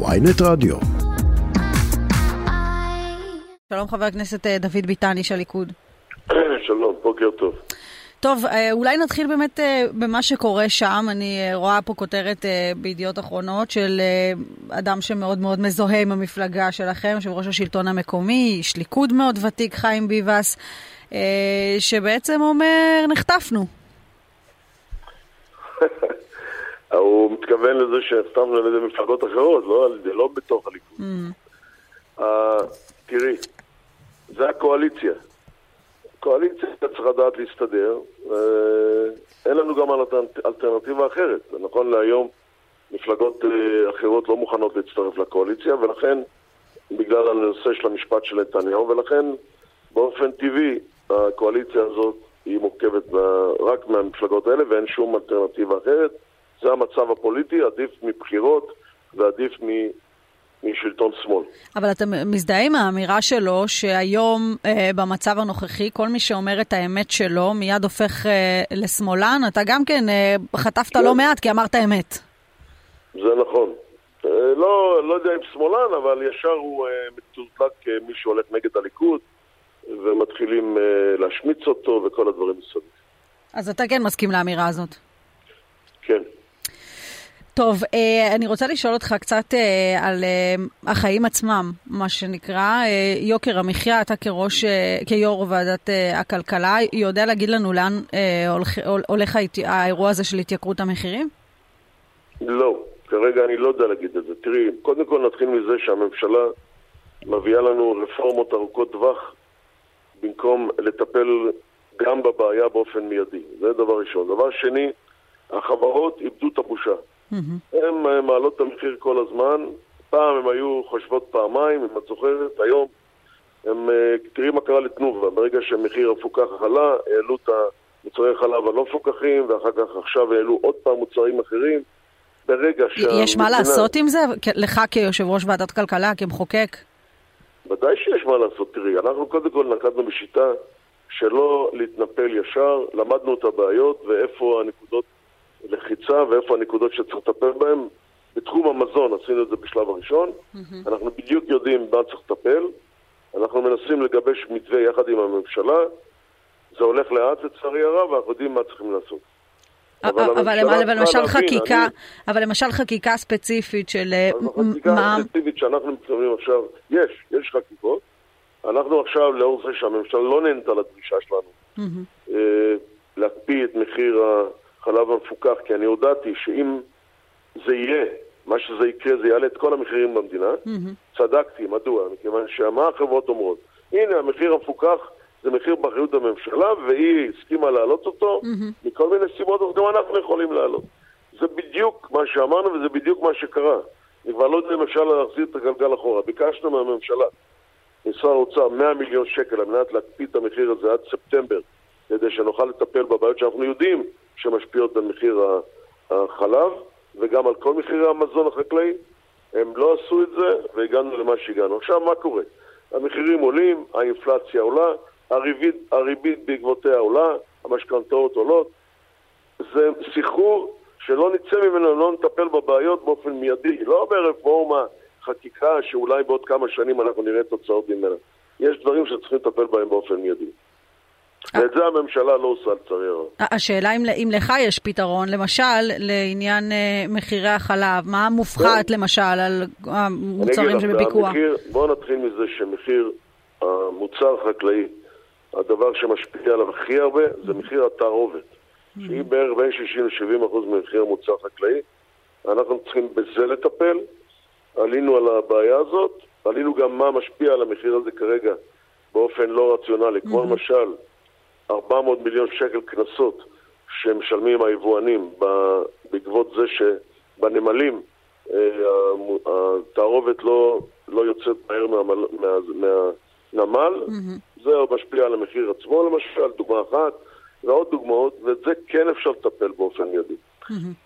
ויינט רדיו. שלום חבר הכנסת דוד ביטן, איש הליכוד. שלום, בוקר טוב. טוב, אולי נתחיל באמת במה שקורה שם. אני רואה פה כותרת בידיעות אחרונות של אדם שמאוד מאוד מזוהה עם המפלגה שלכם, של ראש השלטון המקומי, איש ליכוד מאוד ותיק, חיים ביבס, שבעצם אומר, נחטפנו. הוא מתכוון לזה שנחטפנו על ידי מפלגות אחרות, לא בתוך הליכוד. תראי, זה הקואליציה. הקואליציה צריכה לדעת להסתדר, אין לנו גם אלטרנטיבה אחרת. נכון להיום מפלגות אחרות לא מוכנות להצטרף לקואליציה, ולכן בגלל הנושא של המשפט של נתניהו, ולכן באופן טבעי הקואליציה הזאת היא מורכבת רק מהמפלגות האלה, ואין שום אלטרנטיבה אחרת. זה המצב הפוליטי, עדיף מבחירות ועדיף משלטון שמאל. אבל אתם מזדהים האמירה שלו שהיום במצב הנוכחי כל מי שאומר את האמת שלו מיד הופך לשמאלן. אתה גם כן חטפת לא מעט כי אמרת אמת. זה נכון. לא יודע אם שמאלן, אבל ישר הוא מתודלק כמי שהולך נגד הליכוד ומתחילים להשמיץ אותו וכל הדברים מסביב. אז אתה כן מסכים לאמירה הזאת? כן. טוב, אני רוצה לשאול אותך קצת על החיים עצמם, מה שנקרא יוקר המחיה. אתה כיו"ר ועדת הכלכלה, יודע להגיד לנו לאן הולך האירוע הזה של התייקרות המחירים? לא, כרגע אני לא יודע להגיד את זה. תראי, קודם כל נתחיל מזה שהממשלה מביאה לנו רפורמות ארוכות טווח במקום לטפל גם בבעיה באופן מיידי. זה דבר ראשון. דבר שני, החברות איבדו את הבושה. הם מעלות את המחיר כל הזמן. פעם הם היו חושבות פעמיים, אם את זוכרת. היום הם תראי מה קרה לתנובה. ברגע שמחיר המפוקח עלה, העלו את מוצרי החלב הלא מפוקחים, ואחר כך עכשיו העלו עוד פעם מוצרים אחרים. ברגע יש מה לעשות עם זה? לך כיושב ראש ועדת כלכלה, כמחוקק? ודאי שיש מה לעשות. תראי, אנחנו קודם כל נקדנו בשיטה שלא להתנפל ישר. למדנו את הבעיות ואיפה הנקודות לחיצה ואיפה הנקודות שצריך לטפל בהם. בתחום המזון עשינו את זה בשלב הראשון. אנחנו בדיוק יודעים מה צריך לטפל. אנחנו מנסים לגבש מתווה יחד עם הממשלה. זה הולך לאט לצערי הרב, ואנחנו יודעים מה צריכים לעשות. אבל למשל חקיקה ספציפית של... חקיקה ספציפית שאנחנו מתכוונים עכשיו, יש חקיקות. אנחנו עכשיו לאור זה שהממשלה לא נהנתה לדרישה שלנו להקפיא את מחיר חלב המפוקח, כי אני הודעתי שאם זה יהיה, מה שזה יקרה, זה יעלה את כל המחירים במדינה. צדקתי, מדוע? מכיוון שמה החברות אומרות? הנה, המחיר המפוקח זה מחיר באחריות הממשלה, והיא הסכימה להעלות אותו, מכל מיני סיבות, גם אנחנו יכולים להעלות. זה בדיוק מה שאמרנו, וזה בדיוק מה שקרה. אני כבר לא יודע למשל להחזיר את הגלגל אחורה. ביקשנו מהממשלה, שר האוצר, 100 מיליון שקל, על מנת להקפיא את המחיר הזה עד ספטמבר, כדי שנוכל לטפל בבעיות שאנחנו יודעים שמשפיעות על מחיר החלב וגם על כל מחירי המזון החקלאי. הם לא עשו את זה והגענו למה שהגענו. עכשיו מה קורה? המחירים עולים, האינפלציה עולה, הריבית בעקבותיה עולה, המשכנתאות עולות. זה סחרור שלא נצא ממנו, לא נטפל בבעיות באופן מיידי. לא ברפורמה, חקיקה שאולי בעוד כמה שנים אנחנו נראה תוצאות ממנה. יש דברים שצריכים לטפל בהם באופן מיידי. ואת זה הממשלה לא עושה לצעיר. השאלה אם לך יש פתרון, למשל, לעניין מחירי החלב, מה מופחת למשל על המוצרים שבפיקוח? בואו נתחיל מזה שמחיר המוצר חקלאי, הדבר שמשפיע עליו הכי הרבה, זה מחיר התערובת, שהיא בערך בין 60-70% ממחיר המוצר חקלאי. אנחנו צריכים בזה לטפל. עלינו על הבעיה הזאת, עלינו גם מה משפיע על המחיר הזה כרגע באופן לא רציונלי, כמו למשל 400 מיליון שקל קנסות שמשלמים היבואנים בעקבות זה שבנמלים התערובת לא יוצאת מהר מהנמל. זה משפיע על המחיר עצמו, למשל, דוגמה אחת, ועוד דוגמאות, ואת זה כן אפשר לטפל באופן ידי.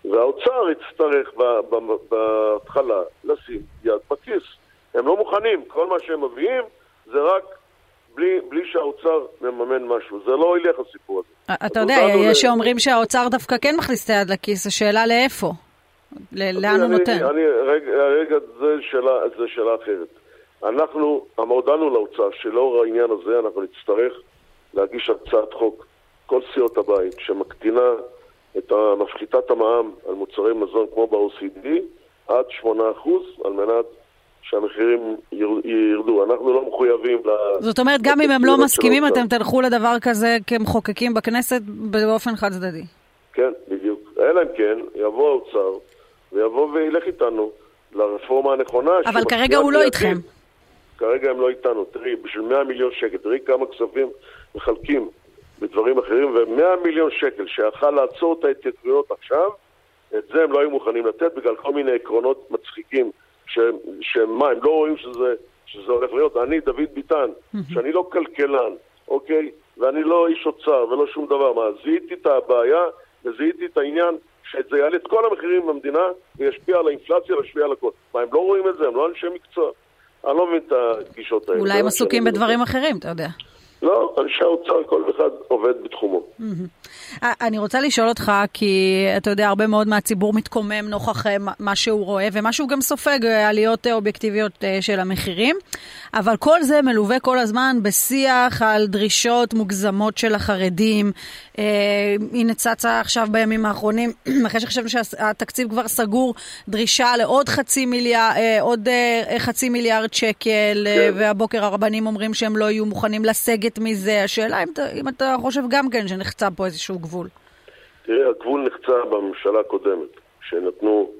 והאוצר יצטרך בהתחלה לשים יד בכיס. הם לא מוכנים, כל מה שהם מביאים זה רק בלי שהאוצר מממן משהו. זה לא הילך הסיפור הזה. אתה יודע, יש שאומרים שהאוצר דווקא כן מכניס את היד לכיס, השאלה לאיפה? לאן הוא נותן? רגע, זה שאלה אחרת. אנחנו, המעודנו להוצאה, שלאור העניין הזה אנחנו נצטרך להגיש הצעת חוק, כל סיעות הבית, שמקטינה את מפחיתת המע"מ על מוצרי מזון כמו ב-OCD, עד 8% על מנת שהמחירים ירדו. אנחנו לא מחויבים ל... זאת אומרת, גם אם הם לא מסכימים, אתם תלכו לדבר כזה כמחוקקים בכנסת באופן חד צדדי. כן, בדיוק. אלא אם כן, יבוא האוצר, ויבוא וילך איתנו לרפורמה הנכונה. אבל כרגע הוא לא איתכם. כרגע הם לא איתנו. תראי, בשביל 100 מיליון שקל, תראי כמה כספים מחלקים בדברים אחרים, ו100 מיליון שקל שיכל לעצור את ההתייקרויות עכשיו, את זה הם לא היו מוכנים לתת, בגלל כל מיני עקרונות מצחיקים, שמה, הם לא רואים שזה הולך להיות. אני, דוד ביטן, שאני לא כלכלן, אוקיי? ואני לא איש אוצר ולא שום דבר. מה, זיהיתי את הבעיה וזיהיתי את העניין שזה יעלה את כל המחירים במדינה וישפיע על האינפלציה וישפיע על הכל. מה, הם לא רואים את זה? הם לא אנשי מקצוע. אני לא מבין את הגישות האלה. אולי הם עסוקים בדברים אחרים, אתה יודע. לא, אנשי האוצר, כל אחד עובד בתחומו. אני רוצה לשאול אותך, כי אתה יודע, הרבה מאוד מהציבור מתקומם נוכח מה שהוא רואה, ומה שהוא גם סופג, עליות אובייקטיביות של המחירים, אבל כל זה מלווה כל הזמן בשיח על דרישות מוגזמות של החרדים. היא נצצה עכשיו בימים האחרונים, אחרי שחשבנו שהתקציב כבר סגור, דרישה לעוד חצי מיליארד שקל, והבוקר הרבנים אומרים שהם לא יהיו מוכנים לסגת מזה. השאלה אם אתה חושב גם כן שנחצה פה איזשהו גבול. תראה, הגבול נחצה בממשלה הקודמת, שנתנו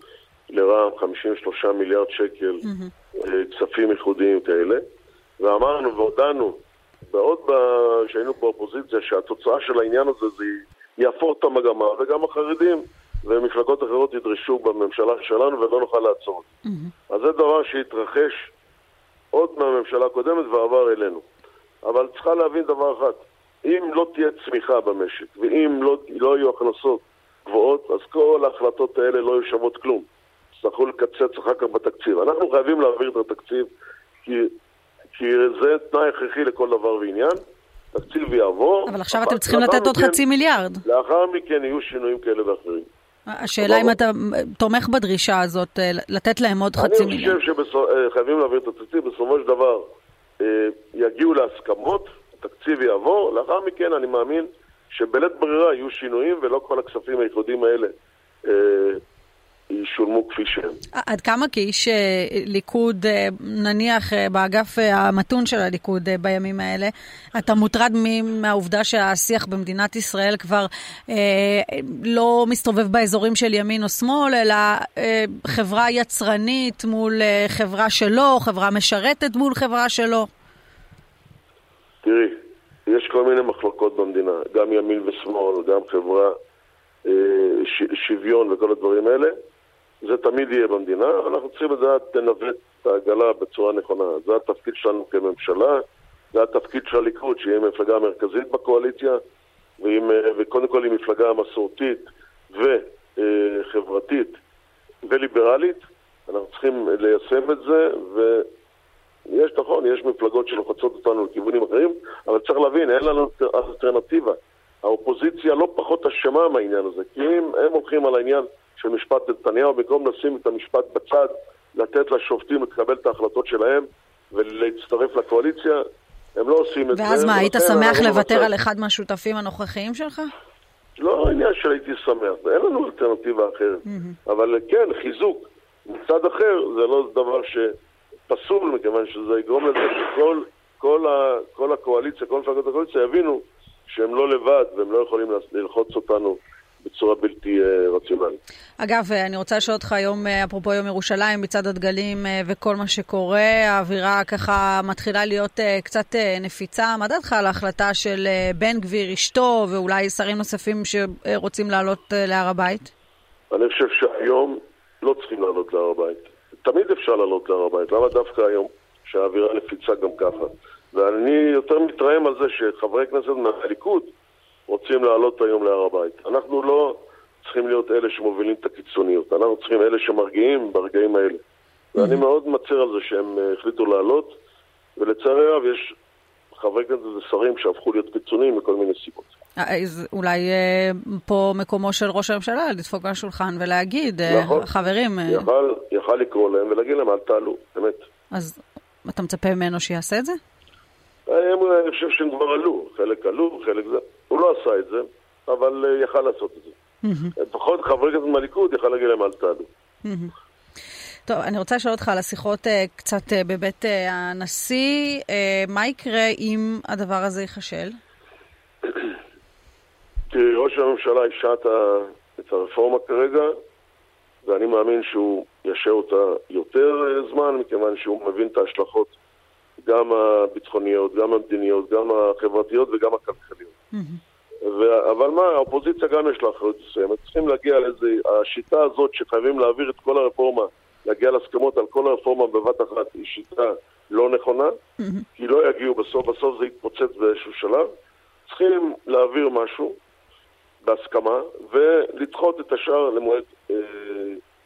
לרע"מ 53 מיליארד שקל כספים ייחודיים כאלה, ואמרנו והודענו, ועוד שהיינו באופוזיציה, שהתוצאה של העניין הזה זה יהפוך את המגמה, וגם החרדים ומפלגות אחרות ידרשו בממשלה שלנו ולא נוכל לעצור. אז זה דבר שהתרחש עוד מהממשלה הקודמת ועבר אלינו. אבל צריכה להבין דבר אחד, אם לא תהיה צמיחה במשק, ואם לא יהיו הכנסות גבוהות, אז כל ההחלטות האלה לא יושבות כלום. צריכו לקצץ אחר כך בתקציב. אנחנו חייבים להעביר את התקציב, כי זה תנאי הכרחי לכל דבר ועניין. תקציב יעבור. אבל עכשיו אתם צריכים לתת עוד חצי מיליארד. לאחר מכן יהיו שינויים כאלה ואחרים. השאלה אם אתה תומך בדרישה הזאת, לתת להם עוד חצי מיליארד. אני חושב שחייבים להעביר את התקציב בסופו של דבר. יגיעו להסכמות, תקציב יעבור, לאחר מכן אני מאמין שבלית ברירה יהיו שינויים ולא כל הכספים הייחודיים האלה ישולמו כפי שהם. עד כמה כאיש ליכוד, נניח באגף המתון של הליכוד בימים האלה, אתה מוטרד מהעובדה שהשיח במדינת ישראל כבר לא מסתובב באזורים של ימין או שמאל, אלא חברה יצרנית מול חברה שלו, חברה משרתת מול חברה שלו? תראי, יש כל מיני מחלוקות במדינה, גם ימין ושמאל, גם חברה שוויון וכל הדברים האלה. זה תמיד יהיה במדינה, אנחנו צריכים לדעת לנווט את העגלה בצורה נכונה. זה התפקיד שלנו כממשלה, זה התפקיד של הליכוד, שהיא מפלגה מרכזית בקואליציה, וקודם כל היא מפלגה מסורתית וחברתית וליברלית. אנחנו צריכים ליישם את זה, ויש נכון, יש מפלגות שלוחצות אותנו לכיוונים אחרים, אבל צריך להבין, אין לנו אלטרנטיבה. האופוזיציה לא פחות אשמה מהעניין הזה, כי אם הם הולכים על העניין של משפט נתניהו, במקום לשים את המשפט בצד, לתת לשופטים לקבל את ההחלטות שלהם ולהצטרף לקואליציה, הם לא עושים את זה. ואז מה, היית שמח לוותר על אחד מהשותפים הנוכחיים שלך? לא, העניין שהייתי שמח, אין לנו אלטרנטיבה אחרת. אבל כן, חיזוק מצד אחר, זה לא דבר שפסול, מכיוון שזה יגרום לזה שכל הקואליציה, כל מפלגות הקואליציה יבינו שהם לא לבד והם לא יכולים ללחוץ אותנו בצורה בלתי רציונלית. אגב, אני רוצה לשאול אותך היום, אפרופו יום ירושלים, מצד הדגלים וכל מה שקורה, האווירה ככה מתחילה להיות קצת נפיצה. מה דעתך על ההחלטה של בן גביר, אשתו, ואולי שרים נוספים שרוצים לעלות להר הבית? אני חושב שהיום לא צריכים לעלות להר הבית. תמיד אפשר לעלות להר הבית. למה דווקא היום שהאווירה נפיצה גם ככה? ואני יותר מתרעם על זה שחברי כנסת מהליכוד רוצים לעלות היום להר הבית. אנחנו לא צריכים להיות אלה שמובילים את הקיצוניות. אנחנו צריכים אלה שמרגיעים ברגעים האלה. ואני מאוד מצר על זה שהם החליטו לעלות, ולצערי הרב יש חברי כנסת ושרים שהפכו להיות קיצוניים מכל מיני סיבות. אולי פה מקומו של ראש הממשלה לדפוק על השולחן ולהגיד, חברים... יכל לקרוא להם ולהגיד להם, אל תעלו, באמת. אז אתה מצפה ממנו שיעשה את זה? אני חושב שהם כבר עלו, חלק עלו, חלק זה. הוא לא עשה את זה, אבל יכל לעשות את זה. פחות חברי כנסת מהליכוד יכל להגיד להם, אל תעלו. טוב, אני רוצה לשאול אותך על השיחות קצת בבית הנשיא. מה יקרה אם הדבר הזה ייחשל? תראי, ראש הממשלה ישעת את הרפורמה כרגע, ואני מאמין שהוא ישע אותה יותר זמן, מכיוון שהוא מבין את ההשלכות, גם הביטחוניות, גם המדיניות, גם החברתיות וגם הכלכליות. אבל מה, האופוזיציה גם יש לה אחריות מסוימת. צריכים להגיע לאיזה, השיטה הזאת שחייבים להעביר את כל הרפורמה, להגיע להסכמות על כל הרפורמה בבת אחת, היא שיטה לא נכונה, כי לא יגיעו בסוף, בסוף זה יתפוצץ באיזשהו שלב. צריכים להעביר משהו בהסכמה, ולדחות את השאר למועד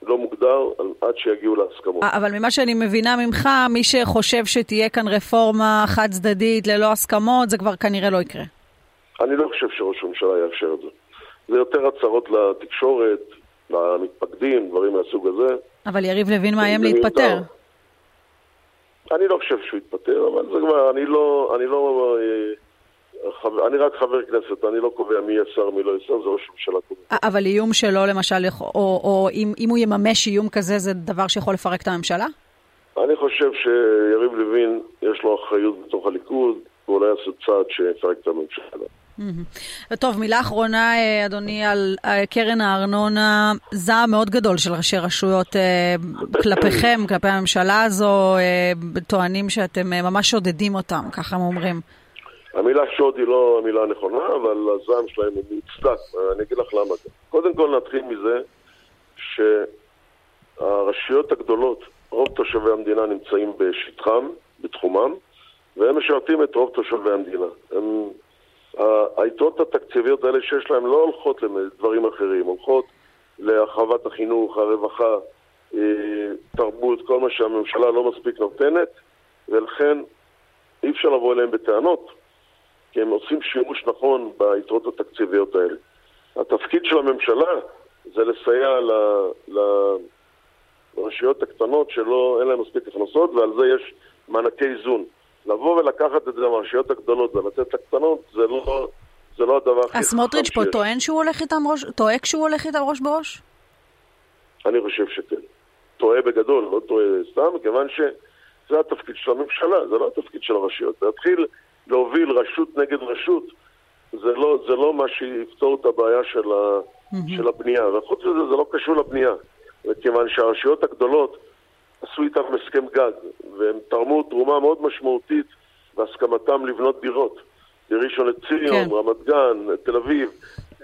לא מוגדר, עד שיגיעו להסכמות. אבל ממה שאני מבינה ממך, מי שחושב שתהיה כאן רפורמה חד צדדית ללא הסכמות, זה כבר כנראה לא יקרה. אני לא חושב שראש הממשלה יאפשר את זה. זה יותר הצהרות לתקשורת, למתפקדים, דברים מהסוג הזה. אבל יריב לבין מאיים להתפטר. אני לא חושב שהוא יתפטר, אבל זה כבר, אני רק חבר כנסת, אני לא קובע מי יסר, מי לא יסר, זה ראש הממשלה קובע. אבל איום שלו, למשל, או אם הוא יממש איום כזה, זה דבר שיכול לפרק את הממשלה? אני חושב שיריב לבין, יש לו אחריות בתוך הליכוד, ואולי יעשה צעד שיפרק את הממשלה. טוב, מילה אחרונה, אדוני, על קרן הארנונה, זעם מאוד גדול של ראשי רשויות כלפיכם, כלפי הממשלה הזו, טוענים שאתם ממש שודדים אותם, ככה הם אומרים. המילה שוד היא לא המילה הנכונה, אבל הזעם שלהם הוא מצדק, אני אגיד לך למה. קודם כל נתחיל מזה שהרשויות הגדולות, רוב תושבי המדינה נמצאים בשטחם, בתחומם, והם משרתים את רוב תושבי המדינה. הם... היתרות התקציביות האלה שיש להם לא הולכות לדברים אחרים, הולכות להרחבת החינוך, הרווחה, תרבות, כל מה שהממשלה לא מספיק נותנת, ולכן אי אפשר לבוא אליהם בטענות, כי הם עושים שימוש נכון ביתרות התקציביות האלה. התפקיד של הממשלה זה לסייע לרשויות הקטנות שלא אין להם מספיק הכנסות, ועל זה יש מענקי איזון. לבוא ולקחת את זה מהרשויות הגדולות ולתת לקטנות, זה לא הדבר הכי חכם שיש. הסמוטריץ' פה טועה כשהוא הולך איתם ראש בראש? אני חושב שכן. טועה בגדול, לא טועה סתם, כיוון שזה התפקיד של הממשלה, זה לא התפקיד של הרשויות. להתחיל להוביל רשות נגד רשות, זה לא מה שיפתור את הבעיה של הבנייה. וחוץ לזה, זה לא קשור לבנייה. כיוון שהרשויות הגדולות, עשו איתם הסכם גג, והם תרמו תרומה מאוד משמעותית בהסכמתם לבנות דירות. ראשון לציון, רמת גן, תל אביב,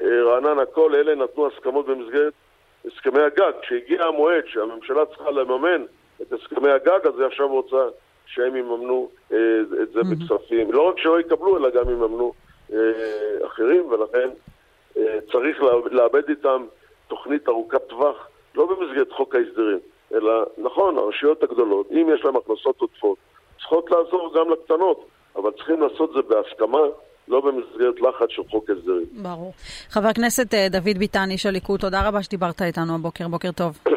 רעננה, כל אלה נתנו הסכמות במסגרת הסכמי הגג. כשהגיע המועד שהממשלה צריכה לממן את הסכמי הגג, אז היא עכשיו רוצה שהם יממנו את זה בכספים. לא רק שלא יקבלו, אלא גם יממנו אחרים, ולכן צריך לאבד איתם תוכנית ארוכת טווח, לא במסגרת חוק ההסדרים. אלא, נכון, הרשויות הגדולות, אם יש להן הכנסות עודפות, צריכות לעזור גם לקטנות, אבל צריכים לעשות זה בהסכמה, לא במסגרת לחץ של חוק הסדרים. ברור. חבר הכנסת דוד ביטן, איש הליכוד, תודה רבה שדיברת איתנו הבוקר, בוקר טוב.